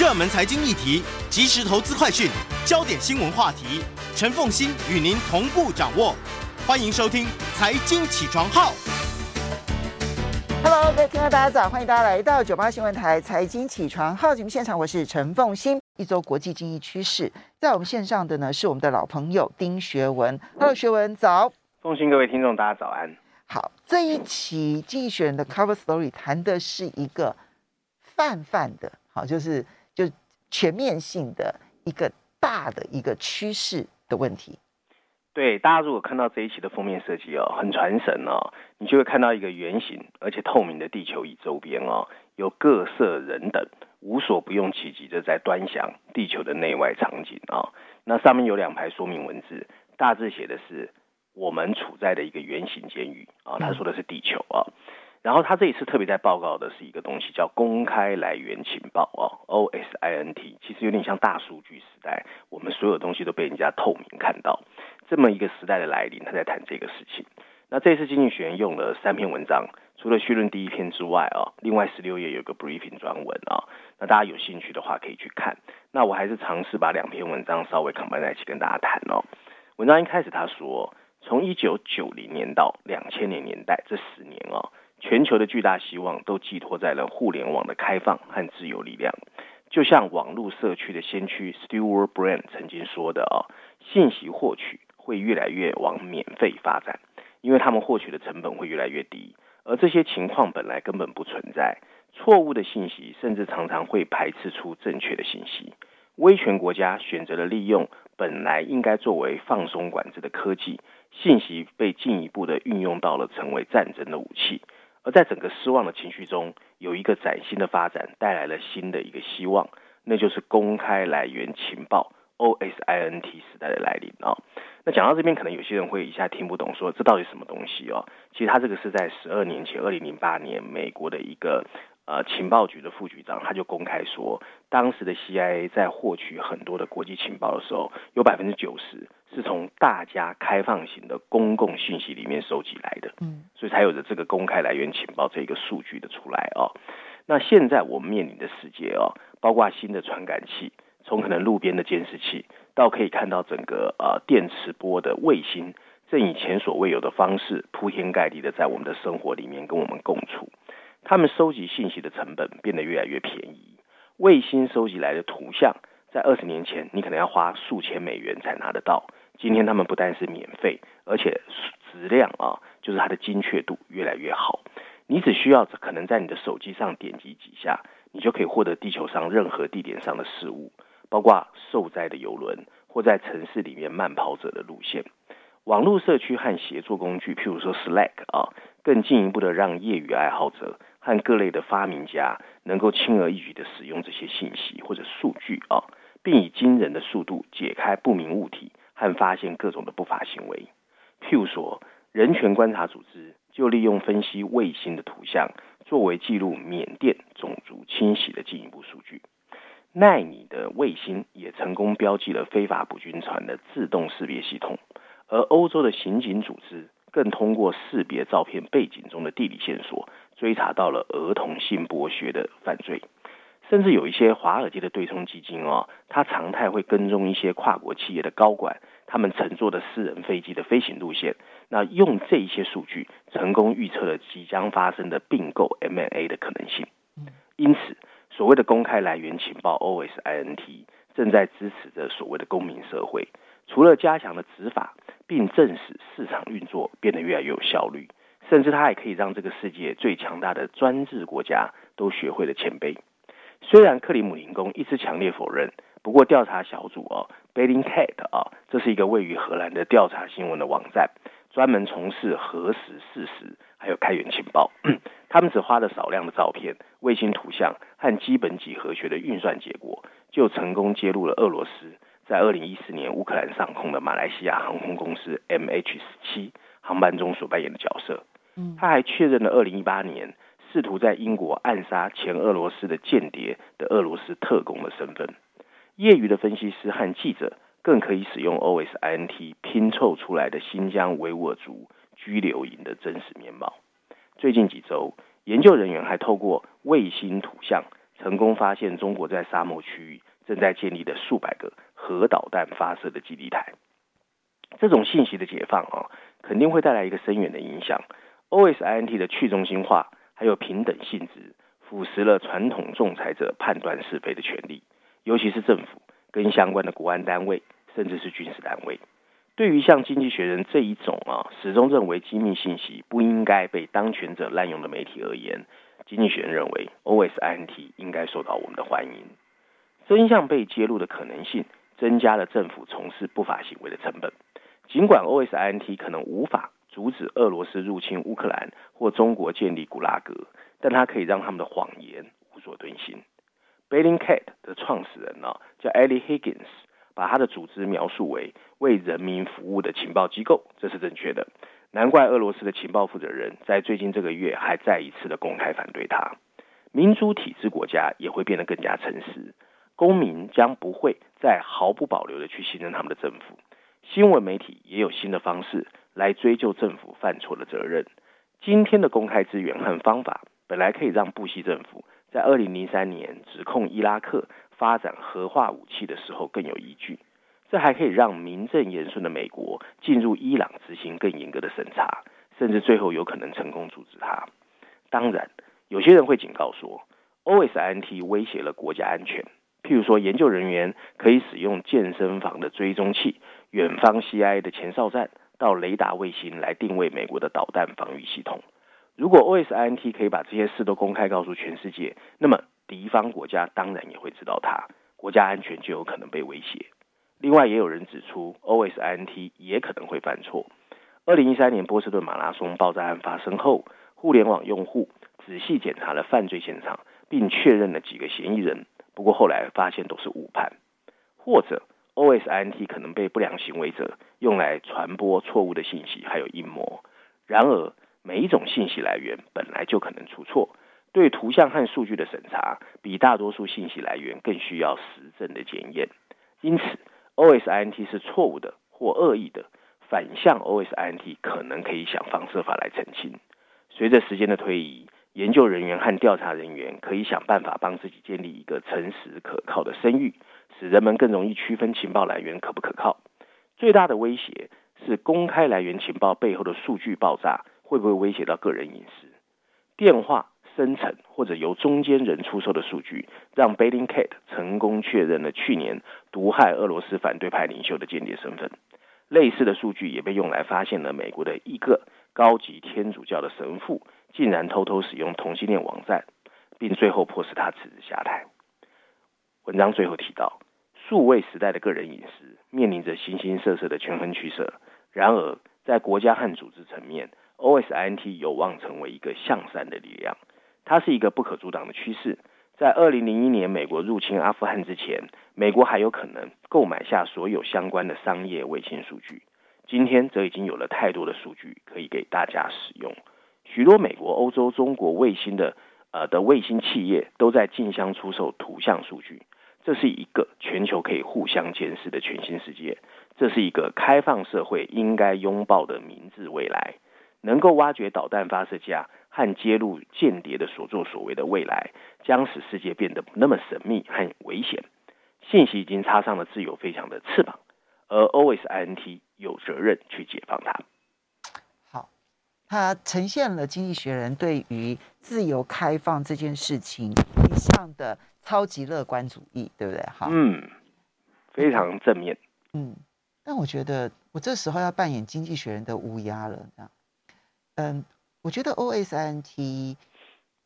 热门财经议题、即时投资快讯、焦点新闻话题，陈凤馨与您同步掌握。欢迎收听《财经起床号》。Hello， 各位听众大家早，欢迎大家来到98新闻台《财经起床号》节目现场，我是陈凤馨。一周国际经济趋势，在我们线上的呢是我们的老朋友丁学文。Hello， 学文早。凤馨，各位听众大家早安。好，这一期《经济学人》的 Cover Story 谈的是一个泛的。就是全面性的一个大的一个趋势的问题。对，大家如果看到这一期的封面设计哦，很传神哦，你就会看到一个圆形而且透明的地球仪周边哦，有各色人等无所不用其极的在端详地球的内外场景哦。那上面有两排说明文字，大致写的是我们处在的一个圆形监狱啊，他说的是地球啊。然后他这一次特别在报告的是一个东西叫公开来源情报OSINT， 其实有点像大数据时代，我们所有东西都被人家透明看到，这么一个时代的来临，他在谈这个事情。那这次经济学人用了3篇文章，除了序论第1篇之外另外16页有个 briefing 专文那大家有兴趣的话可以去看。那我还是尝试把2篇文章稍微 combine 在一起跟大家谈文章一开始他说，从1990年到2000年年代这10年全球的巨大希望都寄托在了互联网的开放和自由力量。就像网络社区的先驱 Stewart Brand 曾经说的信息获取会越来越往免费发展，因为他们获取的成本会越来越低，而这些情况本来根本不存在。错误的信息甚至常常会排斥出正确的信息。威权国家选择了利用本来应该作为放松管制的科技，信息被进一步的运用到了成为战争的武器。而在整个失望的情绪中，有一个崭新的发展带来了新的一个希望，那就是公开来源情报 OSINT 时代的来临那讲到这边，可能有些人会一下听不懂，说这到底什么东西其实它这个是在12年前2008年美国的一个情报局的副局长，他就公开说，当时的 CIA 在获取很多的国际情报的时候，有 90% 是从大家开放型的公共信息里面收集来的，所以才有着这个公开来源情报这个数据的出来那现在我们面临的世界包括新的传感器，从可能路边的监视器到可以看到整个电磁波的卫星，正以前所未有的方式铺天盖地的在我们的生活里面跟我们共处。他们收集信息的成本变得越来越便宜，卫星收集来的图像，在20年前你可能要花数千美元才拿得到，今天他们不但是免费，而且质量就是它的精确度越来越好。你只需要可能在你的手机上点击几下，你就可以获得地球上任何地点上的事物，包括受灾的邮轮或在城市里面慢跑者的路线。网络社区和协作工具，譬如说 Slack 更进一步的让业余爱好者和各类的发明家能够轻而易举的使用这些信息或者数据并以惊人的速度解开不明物体和发现各种的不法行为。譬如说，人权观察组织就利用分析卫星的图像作为记录缅甸种族清洗的进一步数据。奈米的卫星也成功标记了非法捕鲸船的自动识别系统，而欧洲的刑警组织更通过识别照片背景中的地理线索，追查到了儿童性剥削的犯罪。甚至有一些华尔街的对冲基金它常态会跟踪一些跨国企业的高管，他们乘坐的私人飞机的飞行路线，那用这一些数据成功预测了即将发生的并购 M&A 的可能性。因此，所谓的公开来源情报 OSINT 正在支持着所谓的公民社会，除了加强了执法，并证实市场运作变得越来越有效率，甚至它还可以让这个世界最强大的专制国家都学会了谦卑。虽然克里姆林宫一直强烈否认，不过调查小组Bellingcat 这是一个位于荷兰的调查新闻的网站，专门从事核实事实还有开源情报他们只花了少量的照片、卫星图像和基本几何学的运算结果，就成功揭露了俄罗斯在2014年乌克兰上空的马来西亚航空公司 MH17 航班中所扮演的角色。他还确认了2018年试图在英国暗杀前俄罗斯的间谍的俄罗斯特工的身份。业余的分析师和记者更可以使用 OSINT 拼凑出来的新疆维吾尔族拘留营的真实面貌。最近几周，研究人员还透过卫星图像成功发现中国在沙漠区域正在建立的数百个核导弹发射的基地台。这种信息的解放肯定会带来一个深远的影响。 OSINT 的去中心化还有平等性质腐蚀了传统仲裁者判断是非的权利，尤其是政府跟相关的国安单位甚至是军事单位。对于像经济学人这一种始终认为机密信息不应该被当权者滥用的媒体而言，经济学人认为 OSINT 应该受到我们的欢迎。真相被揭露的可能性增加了政府从事不法行为的成本。尽管 OSINT 可能无法阻止俄罗斯入侵乌克兰或中国建立古拉格，但它可以让他们的谎言无所遁形。Bellingcat 的创始人叫 Ellie Higgins， 把他的组织描述为为人民服务的情报机构，这是正确的。难怪俄罗斯的情报负责人在最近这个月还再一次的公开反对他。民主体制国家也会变得更加诚实，公民将不会再毫不保留的去信任他们的政府。新闻媒体也有新的方式来追究政府犯错的责任。今天的公开资源和方法本来可以让布希政府在2003年指控伊拉克发展核化武器的时候更有依据，这还可以让名正言顺的美国进入伊朗执行更严格的审查，甚至最后有可能成功阻止它。当然，有些人会警告说 OSINT 威胁了国家安全，譬如说研究人员可以使用健身房的追踪器、远方 CIA 的前哨站到雷达卫星来定位美国的导弹防御系统。如果 OSINT 可以把这些事都公开告诉全世界，那么敌方国家当然也会知道它，国家安全就有可能被威胁。另外也有人指出 OSINT 也可能会犯错。2013年波士顿马拉松爆炸案发生后，互联网用户仔细检查了犯罪现场，并确认了几个嫌疑人，不过后来发现都是误判。或者 OSINT 可能被不良行为者用来传播错误的信息还有阴谋。然而每一种信息来源本来就可能出错，对图像和数据的审查比大多数信息来源更需要实证的检验。因此 OSINT 是错误的或恶意的，反向 OSINT 可能可以想方设法来澄清。随着时间的推移，研究人员和调查人员可以想办法帮自己建立一个诚实可靠的声誉，使人们更容易区分情报来源可不可靠。最大的威胁是公开来源情报背后的数据爆炸会不会威胁到个人隐私？电话、生成或者由中间人出售的数据，让 Bellingcat 成功确认了去年毒害俄罗斯反对派领袖的间谍身份。类似的数据也被用来发现了美国的一个高级天主教的神父竟然偷偷使用同性恋网站，并最后迫使他辞职下台。文章最后提到，数位时代的个人隐私面临着形形色色的权衡取舍。然而，在国家和组织层面，OSINT 有望成为一个向善的力量，它是一个不可阻挡的趋势。在2001年美国入侵阿富汗之前，美国还有可能购买下所有相关的商业卫星数据，今天则已经有了太多的数据可以给大家使用。许多美国、欧洲、中国卫星的卫星企业都在竞相出售图像数据。这是一个全球可以互相监视的全新世界，这是一个开放社会应该拥抱的明智未来。能够挖掘导弹发射架和揭露间谍的所作所为的未来，将使世界变得不那么神秘和危险。信息已经插上了自由飞翔的翅膀，而 OSINT 有责任去解放它。好，它呈现了《经济学人》对于自由开放这件事情一向的超级乐观主义，对不对？好，非常正面。但我觉得我这时候要扮演《经济学人》的乌鸦了，这样。我觉得 OSINT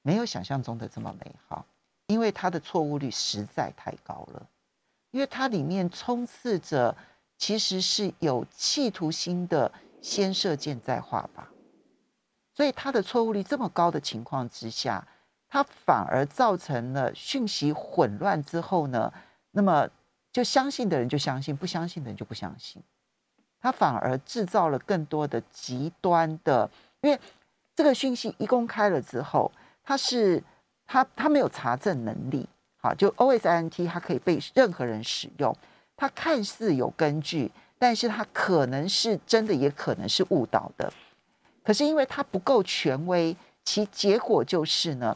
没有想象中的这么美好，因为它的错误率实在太高了，因为它里面充斥着其实是有企图心的先射箭再画靶，所以它的错误率这么高的情况之下，它反而造成了讯息混乱之后呢，那么就相信的人就相信，不相信的人就不相信，它反而制造了更多的极端的。因为这个讯息一公开了之后，它没有查证能力，好，就 OSINT 它可以被任何人使用，它看似有根据，但是它可能是真的，也可能是误导的。可是因为它不够权威，其结果就是呢，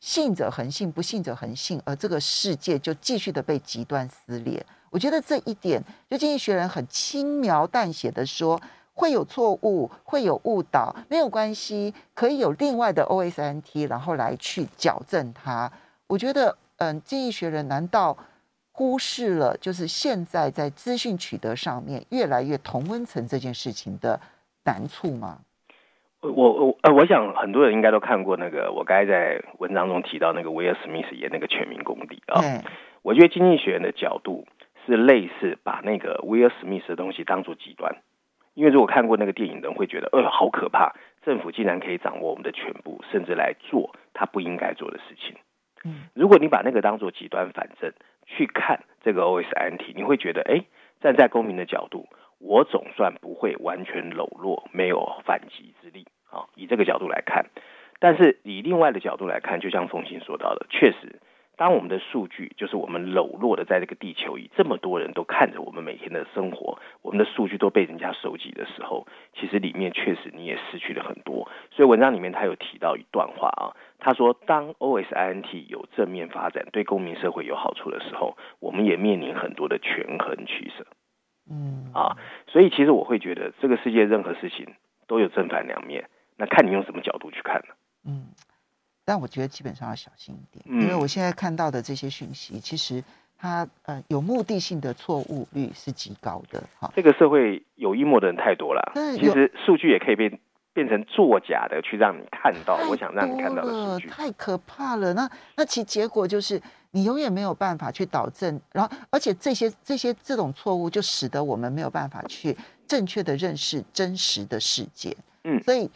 信者恒信，不信者恒信，而这个世界就继续的被极端撕裂。我觉得这一点，就经济学人很轻描淡写的说，会有错误，会有误导，没有关系，可以有另外的 OSINT， 然后来去矫正它。我觉得，经济学人难道忽视了就是现在在资讯取得上面越来越同温层这件事情的难处吗？我想很多人应该都看过那个我刚才在文章中提到那个威尔史密斯演那个《全民公敌》啊，我觉得经济学人的角度是类似把那个威尔史密斯的东西当作极端，因为如果看过那个电影的人会觉得，好可怕，政府竟然可以掌握我们的全部，甚至来做他不应该做的事情。如果你把那个当作极端反正去看这个 OSINT， 你会觉得，站在公民的角度，我总算不会完全裸露，没有反击之力啊，以这个角度来看。但是以另外的角度来看，就像凤馨说到的，确实当我们的数据就是我们裸露的在这个地球仪，这么多人都看着我们每天的生活，我们的数据都被人家收集的时候，其实里面确实你也失去了很多。所以文章里面他有提到一段话啊，他说当 OSINT 有正面发展，对公民社会有好处的时候，我们也面临很多的权衡取舍。所以其实我会觉得这个世界任何事情都有正反两面，那看你用什么角度去看呢？但我觉得基本上要小心一点，因为我现在看到的这些讯息，其实它有目的性的错误率是极高的。这个社会有阴谋的人太多了，其实数据也可以变成作假的去让你看到我想让你看到的数据，太可怕了。那其结果就是你永远没有办法去导正，然后而且这种错误就使得我们没有办法去正确的认识真实的世界。所以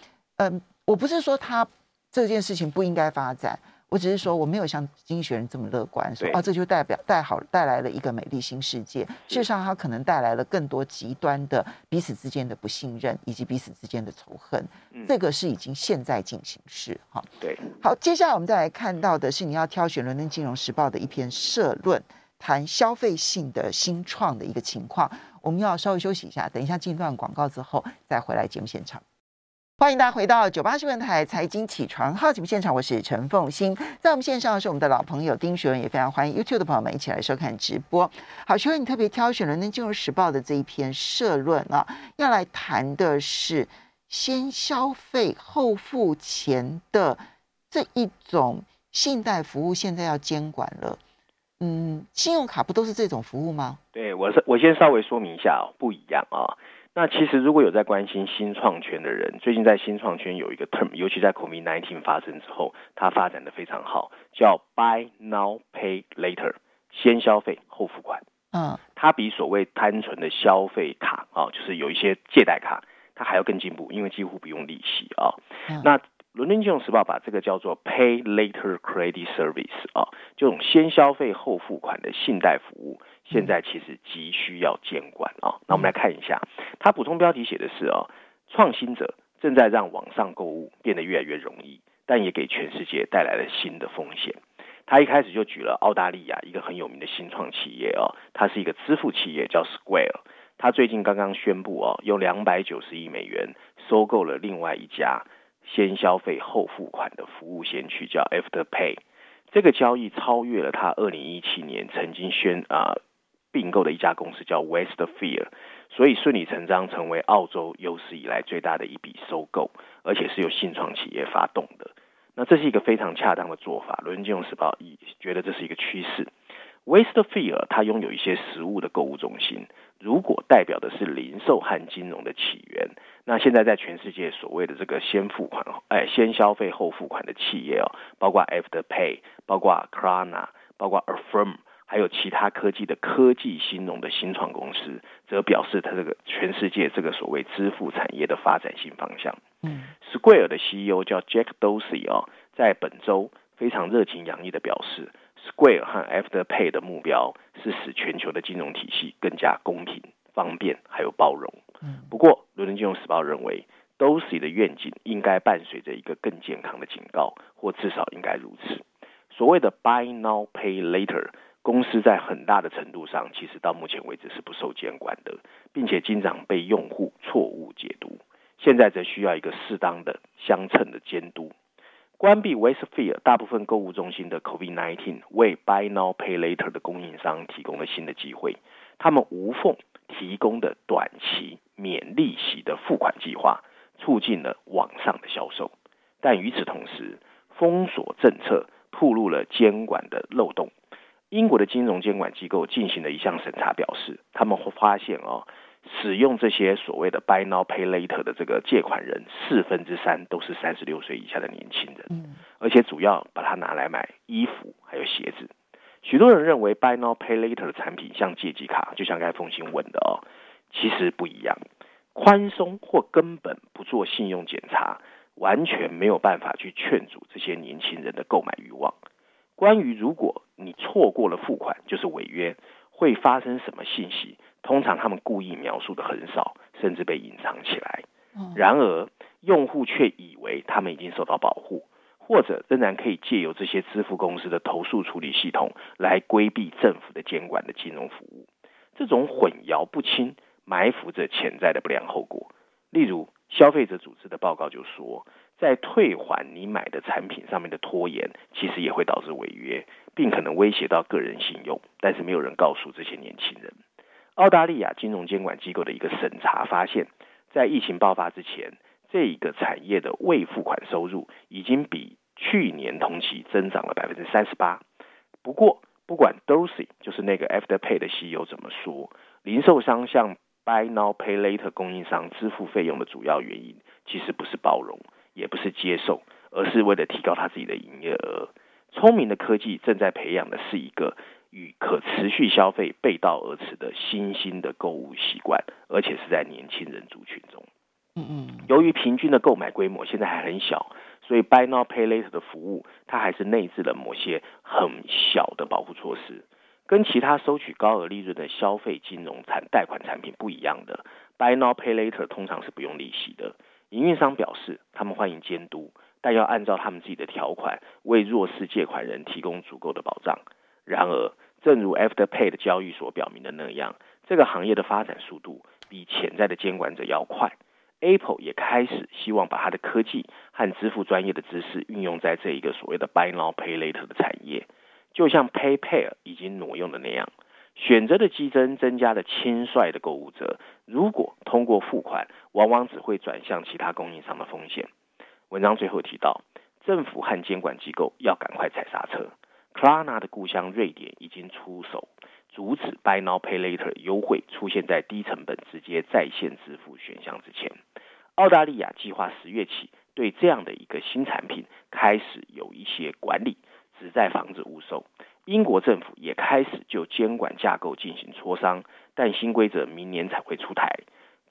我不是说它这件事情不应该发展，我只是说我没有像经济学人这么乐观，说这就带来了一个美丽新世界。事实上它可能带来了更多极端的彼此之间的不信任以及彼此之间的仇恨，这个是已经现在进行式。好，接下来我们再来看到的是你要挑选伦敦金融时报的一篇社论，谈消费性的新创的一个情况。我们要稍微休息一下，等一下进段广告之后再回来节目现场。欢迎大家回到98新闻台财经起床号节目现场，我是陈凤馨。在我们线上是我们的老朋友丁学文，也非常欢迎 YouTube 的朋友们一起来收看直播。好，学文，你特别挑选伦敦金融时报的这一篇社论啊，要来谈的是先消费后付钱的这一种信贷服务，现在要监管了。信用卡不都是这种服务吗？对，我先稍微说明一下不一样啊。那其实如果有在关心新创圈的人，最近在新创圈有一个 term， 尤其在 COVID-19 发生之后，它发展的非常好，叫 Buy Now Pay Later， 先消费后付款。它比所谓单纯的消费卡就是有一些借贷卡，它还要更进步，因为几乎不用利息那伦敦金融时报把这个叫做 Pay Later Credit Service 这种先消费后付款的信贷服务，现在其实急需要监管那我们来看一下，它普通标题写的是创新者正在让网上购物变得越来越容易，但也给全世界带来了新的风险。他一开始就举了澳大利亚一个很有名的新创企业它是一个支付企业叫 Square， 它最近刚刚宣布用$290亿收购了另外一家先消费后付款的服务先驱叫 Afterpay。 这个交易超越了它2017年曾经并购的一家公司叫 Westfield， 所以顺理成章成为澳洲有史以来最大的一笔收购，而且是由新创企业发动的。那这是一个非常恰当的做法，伦敦金融时报觉得这是一个趋势。 Westfield 它拥有一些实物的购物中心，如果代表的是零售和金融的起源，那现在在全世界所谓的这个先消费后付款的企业包括 Afterpay， 包括 Klarna， 包括 Affirm，还有其他科技金融的新创公司，则表示它这个全世界这个所谓支付产业的发展新方向。Square 的 CEO 叫 Jack Dorsey 在本周非常热情洋溢的表示， Square 和 Afterpay 的目标是使全球的金融体系更加公平、方便还有包容。不过伦敦金融时报认为 Dorsey 的愿景应该伴随着一个更健康的警告，或至少应该如此。所谓的 Buy Now Pay Later，公司在很大的程度上其实到目前为止是不受监管的，并且经常被用户错误解读，现在则需要一个适当的相称的监督。关闭 Westfield 大部分购物中心的 COVID-19 为 Buy Now Pay Later 的供应商提供了新的机会，他们无缝提供的短期免利息的付款计划促进了网上的销售。但与此同时，封锁政策暴露了监管的漏洞。英国的金融监管机构进行了一项审查，表示他们发现使用这些所谓的 Buy Now Pay Later 的这个借款人3/4都是36岁以下的年轻人，而且主要把它拿来买衣服还有鞋子。许多人认为 Buy Now Pay Later 的产品像借记卡，就像刚才凤馨问的其实不一样。宽松或根本不做信用检查，完全没有办法去劝阻这些年轻人的购买欲望。关于如果你错过了付款就是违约，会发生什么信息，通常他们故意描述的很少，甚至被隐藏起来。然而用户却以为他们已经受到保护，或者仍然可以借由这些支付公司的投诉处理系统来规避政府的监管的金融服务。这种混淆不清埋伏着潜在的不良后果。例如消费者组织的报告就说，在退还你买的产品上面的拖延其实也会导致违约，并可能威胁到个人信用，但是没有人告诉这些年轻人。澳大利亚金融监管机构的一个审查发现，在疫情爆发之前，这一个产业的未付款收入已经比去年同期增长了 38%。 不过不管 Dorsey 就是那个 Afterpay 的 CEO 怎么说，零售商向 Buy Now Pay Later 供应商支付费用的主要原因其实不是包容，也不是接受，而是为了提高他自己的营业额。聪明的科技正在培养的是一个与可持续消费背道而驰的新兴的购物习惯，而且是在年轻人族群中。由于平均的购买规模现在还很小，所以 Buy Now Pay Later 的服务它还是内置了某些很小的保护措施。跟其他收取高额利润的消费金融贷款产品不一样的， Buy Now Pay Later 通常是不用利息的。营运商表示他们欢迎监督，但要按照他们自己的条款为弱势借款人提供足够的保障。然而正如 Afterpay 的交易所表明的那样，这个行业的发展速度比潜在的监管者要快。 Apple 也开始希望把它的科技和支付专业的知识运用在这一个所谓的 Buy Now Pay Later 的产业，就像 PayPal 已经挪用的那样。选择的激增增加了轻率的购物者，如果通过付款往往只会转向其他供应商的风险。文章最后提到，政府和监管机构要赶快踩刹车。Klarna 的故乡瑞典已经出手阻止 Buy Now Pay Later 优惠出现在低成本直接在线支付选项之前。澳大利亚计划10月起对这样的一个新产品开始有一些管理，旨在防止误售。英国政府也开始就监管架构进行磋商，但新规则明年才会出台。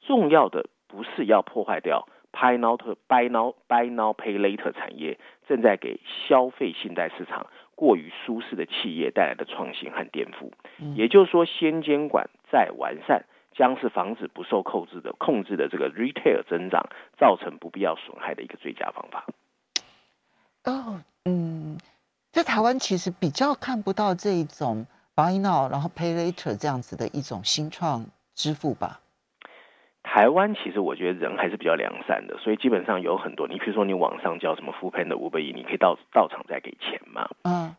重要的不是要破坏掉Buy Now Pay Later 产业正在给消费信贷市场过于舒适的企业带来的创新和颠覆。也就是说，先监管再完善将是防止不受控制的这个 retail 增长造成不必要损害的一个最佳方法。在台湾其实比较看不到这一种 Buy Now 然后 Pay Later 这样子的一种新创支付吧。台湾其实我觉得人还是比较良善的，所以基本上有很多，你比如说你网上叫什么 Foodpanda、Uber Eats， 你可以到场再给钱嘛。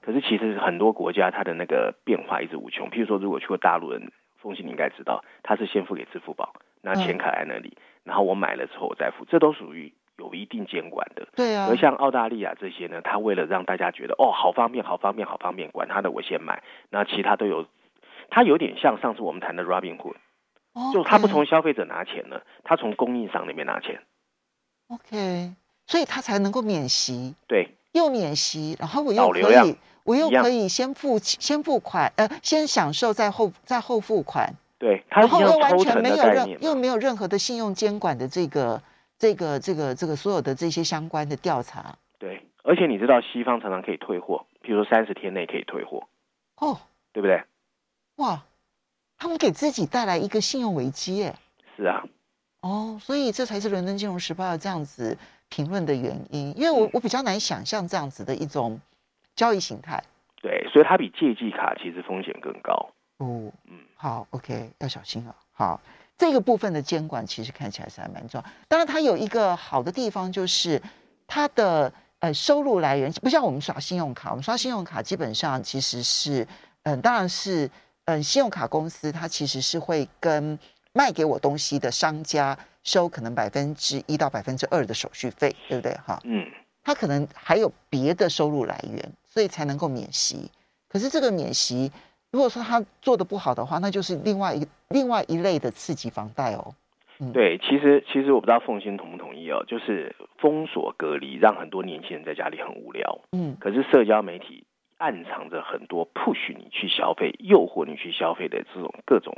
可是其实很多国家它的那个变化一直无穷。譬如说如果去过大陆人，凤馨你应该知道，它是先付给支付宝，拿钱卡在那里，然后我买了之后我再付，这都属于有一定监管的。对啊。而像澳大利亚这些呢，它为了让大家觉得好方便好方便好方便，管它的我先买，那其他都有。它有点像上次我们谈的 Robinhood，就他不从消费者拿钱了，他从供应商那边拿钱。OK， 所以他才能够免息。对，又免息，然后我又可以先付款，先享受再后付款。对，他然后又完全没有任何的信用监管的这个所有的这些相关的调查。对，而且你知道西方常常可以退货，比如说30天内可以退货。对不对？哇。他们给自己带来一个信用危机耶。是啊。所以这才是伦敦金融时报这样子评论的原因，因为我比较难想象这样子的一种交易形态。对，所以它比借记卡其实风险更高。好 OK， 要小心啊。好，这个部分的监管其实看起来是还蛮重要。当然它有一个好的地方，就是它的收入来源，不像我们刷信用卡，我们刷信用卡基本上其实是当然是信用卡公司它其实是会跟卖给我东西的商家收可能1%到2%的手续费，对不对哈？它可能还有别的收入来源，所以才能够免息。可是这个免息，如果说它做得不好的话，那就是另外一类的次级房贷哦。对，其实我不知道凤馨同不同意哦，就是封锁隔离让很多年轻人在家里很无聊，可是社交媒体暗藏着很多 push 你去消费、诱惑你去消费的这种各种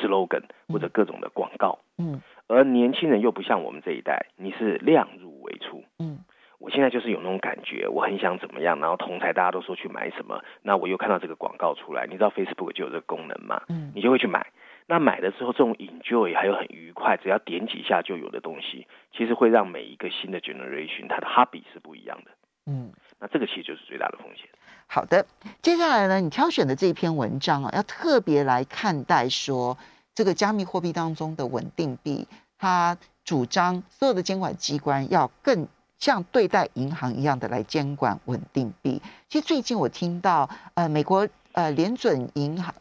slogan 或者各种的广告，而年轻人又不像我们这一代，你是量入为出，我现在就是有那种感觉，我很想怎么样，然后同侪大家都说去买什么，那我又看到这个广告出来，你知道 Facebook 就有这个功能嘛，你就会去买。那买了之后，这种 enjoy 还有很愉快，只要点几下就有的东西，其实会让每一个新的 generation 它的 hobby 是不一样的。那这个其实就是最大的风险。好的，接下来呢，你挑选的这一篇文章要特别来看待说这个加密货币当中的稳定币，它主张所有的监管机关要更像对待银行一样的来监管稳定币。其实最近我听到美国。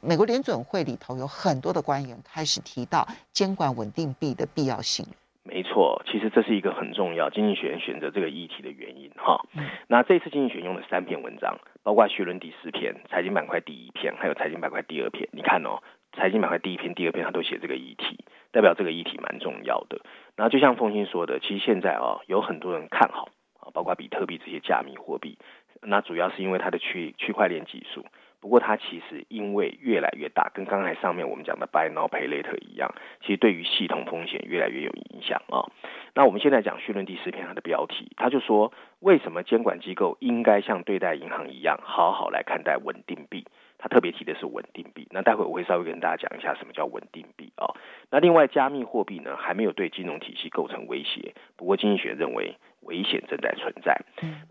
美国联准会里头有很多的官员开始提到监管稳定币的必要性。没错，其实这是一个很重要经济学人选择这个议题的原因哈。那这次经济学用了3篇文章，包括学伦第10篇、财经板块第1篇，还有财经板块第2篇。你看哦，财经板块第1篇、第2篇他都写这个议题，代表这个议题蛮重要的。然后就像凤馨说的，其实现在啊，有很多人看好啊，包括比特币这些加密货币，那主要是因为它的区块链技术。不过它其实因为越来越大，跟刚才上面我们讲的 buy now pay later 一样，其实对于系统风险越来越有影响啊。那我们现在讲绪论第10篇它的标题，它就说为什么监管机构应该像对待银行一样好好来看待稳定币，它特别提的是稳定币。那待会我会稍微跟大家讲一下什么叫稳定币啊。那另外加密货币呢还没有对金融体系构成威胁，不过经济学认为危险正在存在。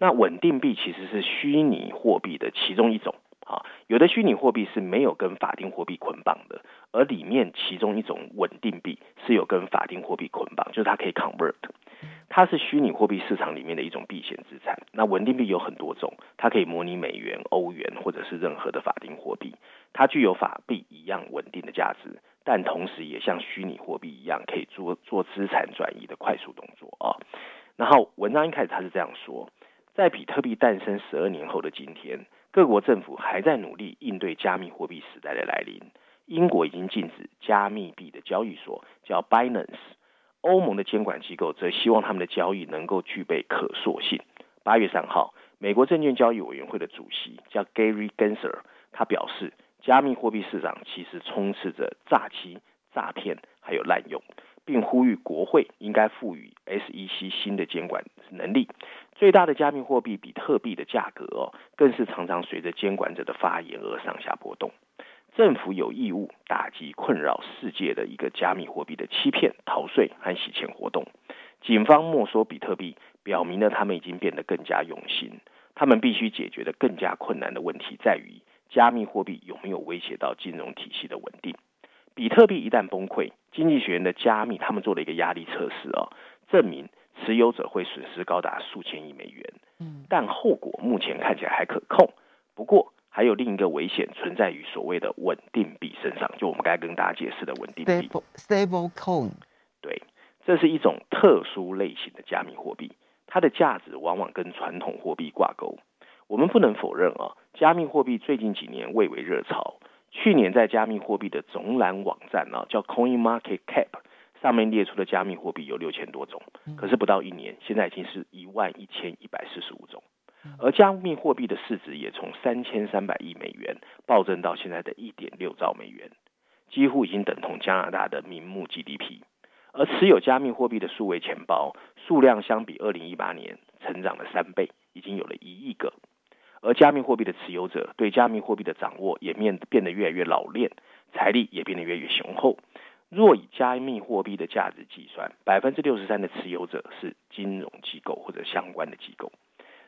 那稳定币其实是虚拟货币的其中一种啊，有的虚拟货币是没有跟法定货币捆绑的，而里面其中一种稳定币是有跟法定货币捆绑，就是它可以 convert， 它是虚拟货币市场里面的一种避险资产。那稳定币有很多种，它可以模拟美元、欧元或者是任何的法定货币，它具有法币一样稳定的价值，但同时也像虚拟货币一样可以做资产转移的快速动作啊。然后文章一开始他是这样说，在比特币诞生12年后的今天，各国政府还在努力应对加密货币时代的来临。英国已经禁止加密币的交易所，叫 Binance。欧盟的监管机构则希望他们的交易能够具备可塑性。8月3号，美国证券交易委员会的主席叫 Gary Gensler， 他表示，加密货币市场其实充斥着诈欺、诈骗还有滥用，并呼吁国会应该赋予 SEC 新的监管能力。最大的加密货币比特币的价格更是常常随着监管者的发言而上下波动。政府有义务打击困扰世界的一个加密货币的欺骗、逃税和洗钱活动。警方没收比特币，表明了他们已经变得更加用心。他们必须解决的更加困难的问题在于，加密货币有没有威胁到金融体系的稳定。比特币一旦崩溃，经济学人的加密他们做了一个压力测试证明持有者会损失高达数千亿美元，但后果目前看起来还可控。不过还有另一个危险存在于所谓的稳定币身上，就我们刚才跟大家解释的稳定币 Stable Coin。 对，这是一种特殊类型的加密货币，它的价值往往跟传统货币挂钩。我们不能否认加密货币最近几年蔚为热潮。去年在加密货币的总览网站叫 CoinMarketCap 上面列出的加密货币有6000多种，可是不到1年，现在已经是11145种，而加密货币的市值也从3300亿美元暴增到现在的1.6兆美元，几乎已经等同加拿大的名目 GDP。 而持有加密货币的数位钱包数量相比2018年成长了3倍，已经有了1亿个。而加密货币的持有者对加密货币的掌握也变得越来越老练，财力也变得越来越雄厚。若以加密货币的价值计算，63%的持有者是金融机构或者相关的机构。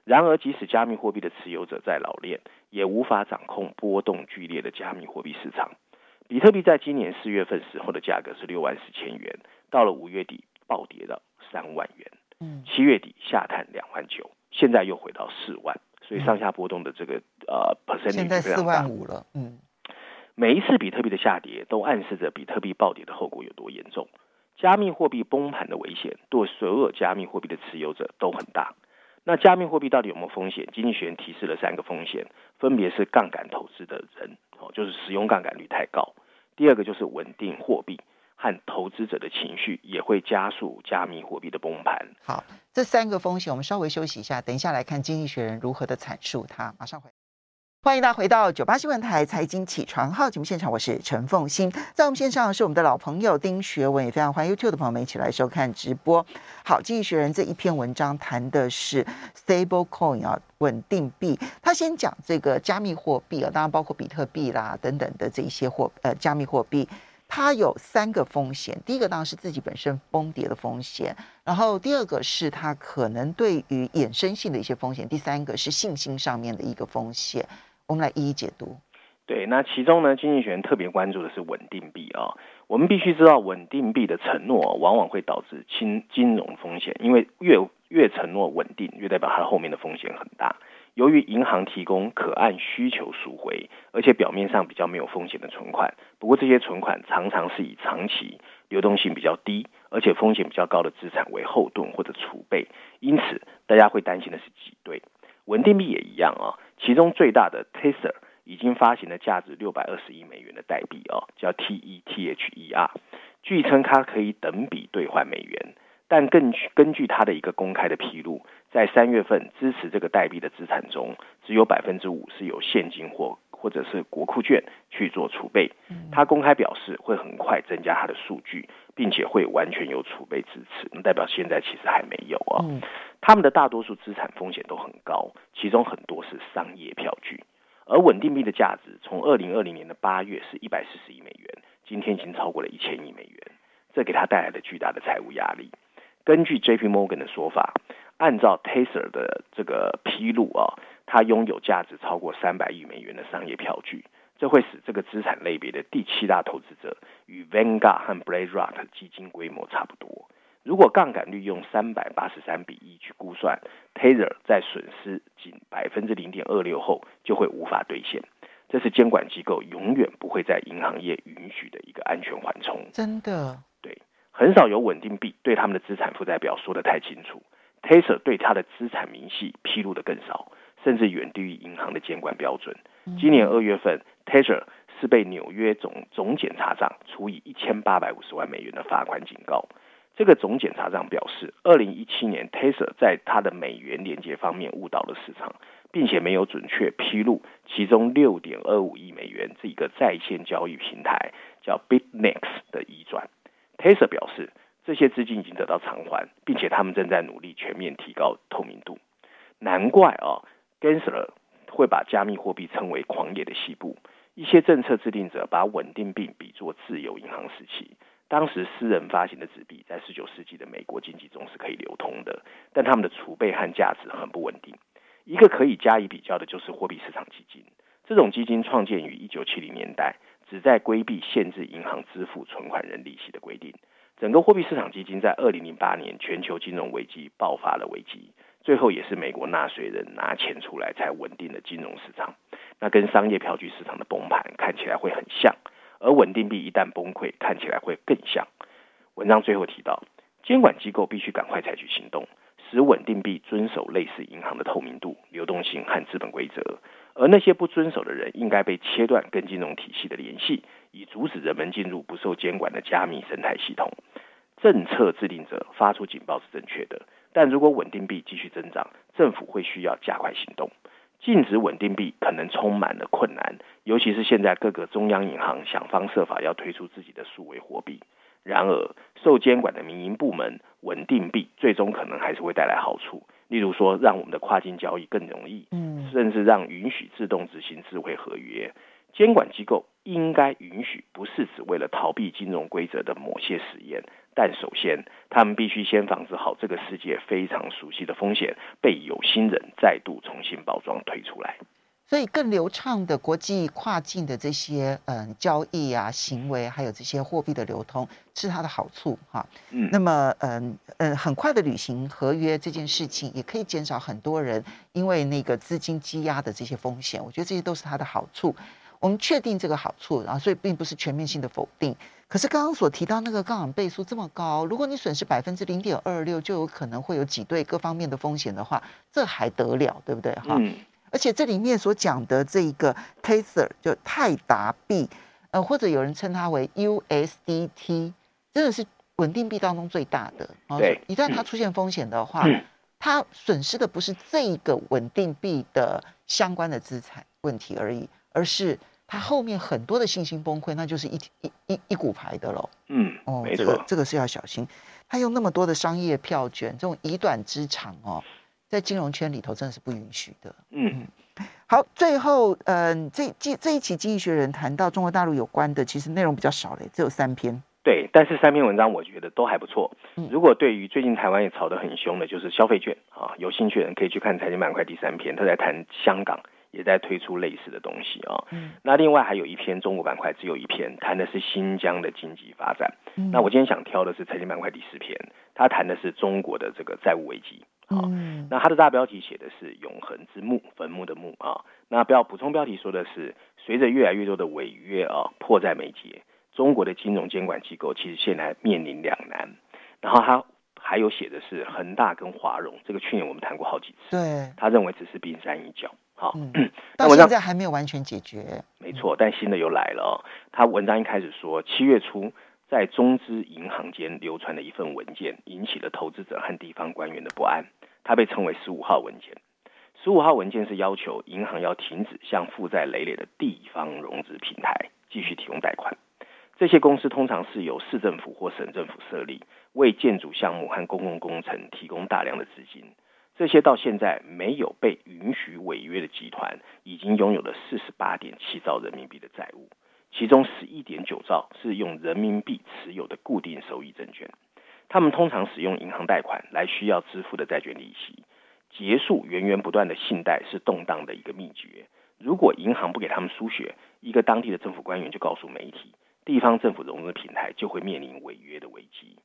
然而，即使加密货币的持有者再老练，也无法掌控波动剧烈的加密货币市场。比特币在今年4月份时候的价格是64000元，到了5月底暴跌到3万元，7月底下探2.9万。现在又回到4万，所以上下波动的这个%现在4万5了。嗯，每一次比特币的下跌都暗示着比特币暴跌的后果有多严重，加密货币崩盘的危险对所有加密货币的持有者都很大。那加密货币到底有没有风险？经济学人提示了3个风险，分别是杠杆投资的人，就是使用杠杆率太高；第二个就是稳定货币和投资者的情绪，也会加速加密货币的崩盘。好，这3个风险我们稍微休息一下，等一下来看经济学人如何的阐述它。马上回来，欢迎大家回到98新闻台财经起床号节目现场，我是陈凤馨，在我们线上是我们的老朋友丁学文，也非常欢迎 YouTube 的朋友们一起来收看直播。好，经济学人这一篇文章谈的是 Stablecoin 稳定币，他先讲这个加密货币当然包括比特币啦等等的这一些加密货币，它有3个风险。第一个当然是自己本身崩跌的风险，然后第二个是它可能对于衍生性的一些风险，第三个是信心上面的一个风险。我们来一一解读。对，那其中呢，经济学人特别关注的是稳定币啊。我们必须知道，稳定币的承诺往往会导致金融风险，因为越承诺稳定，越代表它后面的风险很大。由于银行提供可按需求赎回，而且表面上比较没有风险的存款，不过这些存款常常是以长期流动性比较低，而且风险比较高的资产为后盾或者储备，因此大家会担心的是挤兑。稳定币也一样啊。其中最大的 Tether 已经发行了价值620亿美元的代币叫 TETHER， 据称它可以等比兑换美元，但根据它的一个公开的披露，在3月份支持这个代币的资产中，只有5%是由现金或者是国库券去做储备。它公开表示会很快增加它的数据，并且会完全有储备支持，代表现在其实还没有啊。他们的大多数资产风险都很高，其中很多是商业票据。而稳定币的价值从2020年的8月是140亿美元，今天已经超过了1000亿美元，这给他带来的巨大的财务压力。根据 JP Morgan 的说法，按照 Tether 的这个披露他拥有价值超过300亿美元的商业票据，这会使这个资产类别的第7大投资者与 Vanguard 和 BlackRock 基金规模差不多。如果杠杆率用383:1去估算， Tether 在损失仅 0.26% 后就会无法兑现，这是监管机构永远不会在银行业允许的一个安全缓冲。真的，对，很少有稳定币对他们的资产负债表说得太清楚， Tether 对他的资产明细披露的更少，甚至远低于银行的监管标准。今年2月份 Tether 是被纽约 总检察长处以1850万美元的罚款警告。这个总检察长表示，2017年 Tether 在它的美元连接方面误导了市场，并且没有准确披露其中 6.25 亿美元这个在线交易平台叫 Bitfinex 的移转。 Tether 表示这些资金已经得到偿还，并且他们正在努力全面提高透明度。难怪Gensler 会把加密货币称为狂野的西部。一些政策制定者把稳定币比作自由银行时期，当时私人发行的纸币在19世纪的美国经济中是可以流通的，但他们的储备和价值很不稳定。一个可以加以比较的就是货币市场基金，这种基金创建于1970年代，旨在规避限制银行支付存款人利息的规定。整个货币市场基金在2008年全球金融危机爆发了危机，最后也是美国纳税人拿钱出来才稳定的金融市场，那跟商业票据市场的崩盘看起来会很像，而稳定币一旦崩溃看起来会更像。文章最后提到，监管机构必须赶快采取行动，使稳定币遵守类似银行的透明度、流动性和资本规则，而那些不遵守的人应该被切断跟金融体系的联系，以阻止人们进入不受监管的加密生态系统。政策制定者发出警报是正确的，但如果稳定币继续增长，政府会需要加快行动。禁止稳定币可能充满了困难，尤其是现在各个中央银行想方设法要推出自己的数位货币。然而，受监管的民营部门，稳定币最终可能还是会带来好处，例如说让我们的跨境交易更容易，甚至让允许自动执行智慧合约。监管机构应该允许，不是只为了逃避金融规则的某些实验，但首先他们必须先防止好这个世界非常熟悉的风险被有心人再度重新包装推出来。所以更流畅的国际跨境的这些交易啊、行为，还有这些货币的流通是它的好处哈。那么很快的履行合约这件事情，也可以减少很多人因为那个资金积压的这些风险。我觉得这些都是它的好处。我们确定这个好处，然后所以并不是全面性的否定。可是刚刚所提到那个杠杆倍数这么高，如果你损失 0.26% 就有可能会有挤兑各方面的风险的话，这还得了，对不对哈？而且这里面所讲的这一个 Tether 就泰达币，或者有人称它为 USDT， 真的是稳定币当中最大的。对，一旦它出现风险的话，它损失的不是这一个稳定币的相关的资产问题而已，而是它后面很多的信心崩溃，那就是一股牌的喽。没错，这个是要小心。它用那么多的商业票券，这种以短之长哦。在金融圈里头真的是不允许的。好，最后这一期经济学人谈到中国大陆有关的，其实内容比较少了，只有3篇。对，但是3篇文章我觉得都还不错。如果对于最近台湾也炒得很凶的就是消费券啊，有兴趣的人可以去看财经板块第3篇，他在谈香港也在推出类似的东西啊。那另外还有1篇中国板块只有1篇，谈的是新疆的经济发展。那我今天想挑的是财经板块第10篇，他谈的是中国的这个债务危机。那它的大标题写的是永恒之墓，坟墓的墓啊。那补充标题说的是，随着越来越多的违约啊，迫在眉睫，中国的金融监管机构其实现在面临两难。然后它还有写的是恒大跟华融，这个去年我们谈过好几次，对，他认为只是冰山一角。到现在还没有完全解决，没错，但新的又来了。他文章一开始说，7月初在中资银行间流传的一份文件引起了投资者和地方官员的不安，它被称为15号文件。15号文件是要求银行要停止向负债累累的地方融资平台继续提供贷款，这些公司通常是由市政府或省政府设立，为建筑项目和公共工程提供大量的资金。这些到现在没有被允许违约的集团已经拥有了 48.7 兆人民币的债务，其中 11.9 兆是用人民币持有的固定收益证券，他们通常使用银行贷款来需要支付的债券利息。结束源不断的信贷是动荡的一个秘诀，如果银行不给他们输血，一个当地的政府官员就告诉媒体，地方政府融资平台就会面临违约的危机。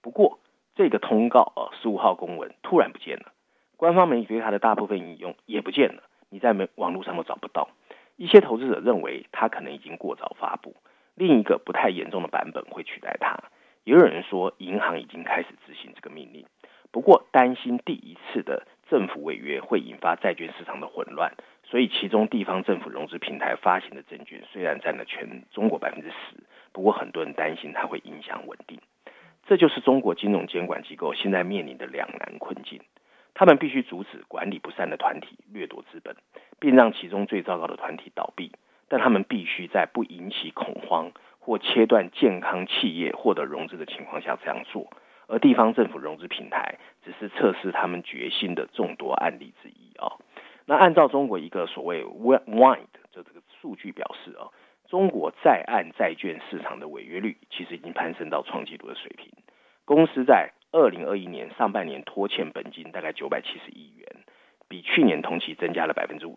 不过这个通告15号公文突然不见了，官方媒体对它的大部分引用也不见了，你在网络上都找不到。一些投资者认为它可能已经过早发布，另一个不太严重的版本会取代它。也有人说银行已经开始执行这个命令，不过担心第一次的政府违约会引发债券市场的混乱，所以其中地方政府融资平台发行的证券虽然占了全中国 10%， 不过很多人担心它会影响稳定。这就是中国金融监管机构现在面临的两难困境，他们必须阻止管理不善的团体掠夺资本，并让其中最糟糕的团体倒闭，但他们必须在不引起恐慌或切断健康企业获得融资的情况下这样做。而地方政府融资平台只是测试他们决心的众多案例之一啊。那按照中国一个所谓 Wind 这个数据表示啊，中国在岸债券市场的违约率其实已经攀升到创纪录的水平，公司在2021年上半年拖欠本金大概970亿元，比去年同期增加了 50%。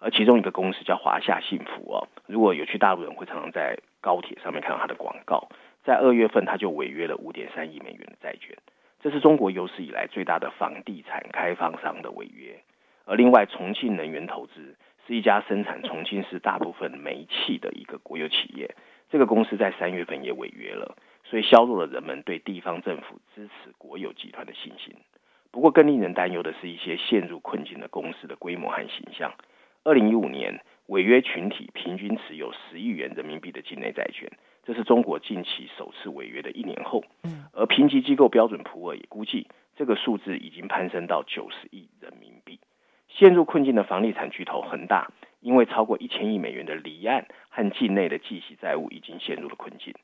而其中一个公司叫华夏幸福如果有去大陆人会常常在高铁上面看到它的广告，在2月份它就违约了 5.3 亿美元的债券，这是中国有史以来最大的房地产开发商的违约。而另外重庆能源投资是一家生产重庆市大部分煤气的一个国有企业，这个公司在3月份也违约了，所以削弱了人们对地方政府支持国有集团的信心。不过更令人担忧的是一些陷入困境的公司的规模和形象。2015年违约群体平均持有10亿元人民币的境内债券，这是中国近期首次违约的1年后。而评级机构标准普尔也估计这个数字已经攀升到90亿人民币。陷入困境的房地产巨头恒大因为超过1000亿美元的离岸和境内的计息债务已经陷入了困境。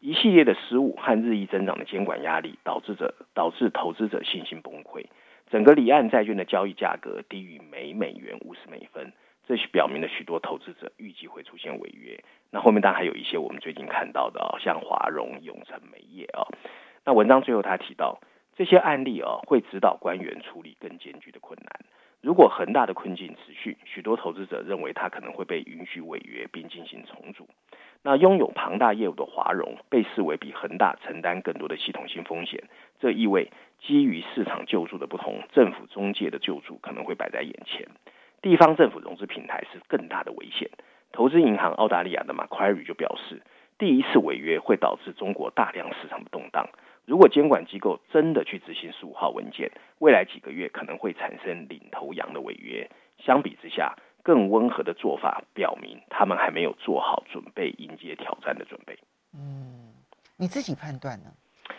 一系列的失误和日益增长的监管压力导致投资者信心崩溃，整个离岸债券的交易价格低于每美元50美分，这表明了许多投资者预计会出现违约。那后面当然还有一些我们最近看到的像华融、永城煤业那文章最后他提到，这些案例会指导官员处理更艰巨的困难，如果恒大的困境持续，许多投资者认为它可能会被允许违约并进行重组。那拥有庞大业务的华融被视为比恒大承担更多的系统性风险，这意味基于市场救助的不同，政府中介的救助可能会摆在眼前。地方政府融资平台是更大的危险。投资银行澳大利亚的 Macquarie 就表示，第一次违约会导致中国大量市场的动荡。如果监管机构真的去执行15号文件，未来几个月可能会产生领头羊的违约。相比之下，更温和的做法表明他们还没有做好准备迎接挑战的准备。你自己判断呢？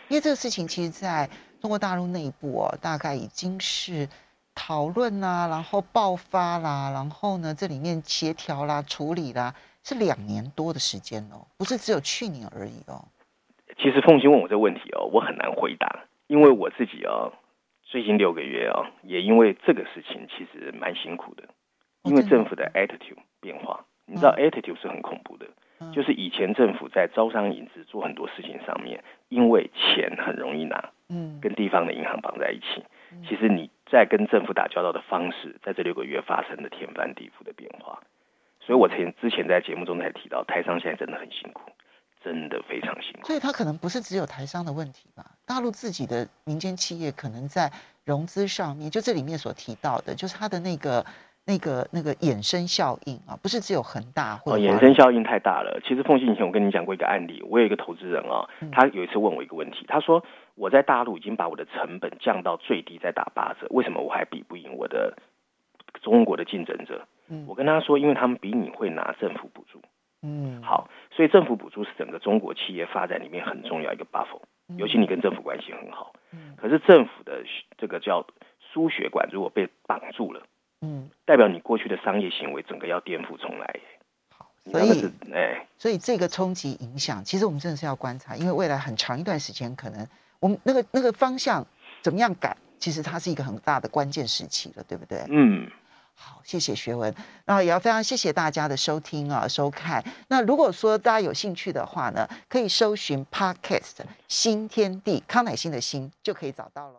因为这个事情其实在中国大陆内部大概已经是讨论啦，然后爆发啦，然后呢这里面协调啦、处理啦，是2年多的时间哦，不是只有去年而已哦。其实凤馨问我这个问题哦，我很难回答，因为我自己哦，最近6个月哦，也因为这个事情其实蛮辛苦的，因为政府的 attitude 变化，你知道 attitude 是很恐怖的，就是以前政府在招商引资做很多事情上面，因为钱很容易拿，跟地方的银行绑在一起，其实你在跟政府打交道的方式，在这6个月发生了天翻地覆的变化。所以我之前在节目中才提到，台商现在真的很辛苦，真的非常辛苦。所以它可能不是只有台商的问题吧？大陆自己的民间企业可能在融资上面，就这里面所提到的，就是它的那个衍生效应啊，不是只有恒大或者。衍生效应太大了。其实凤馨以前我跟你讲过一个案例，我有一个投资人啊，他有一次问我一个问题，他说我在大陆已经把我的成本降到最低，再打8折，为什么我还比不赢我的中国的竞争者？我跟他说，因为他们比你会拿政府补助。好，所以政府补助是整个中国企业发展里面很重要一个 buffer， 尤其你跟政府关系很好。可是政府的这个叫输血管如果被绑住了，代表你过去的商业行为整个要颠覆重来。所以这个冲击影响，其实我们真的是要观察，因为未来很长一段时间，可能我们那个方向怎么样改，其实它是一个很大的关键时期了，对不对？好，谢谢学文，那也要非常谢谢大家的收听啊、收看。那如果说大家有兴趣的话呢，可以搜寻 Podcast 新天地康乃馨的馨就可以找到了。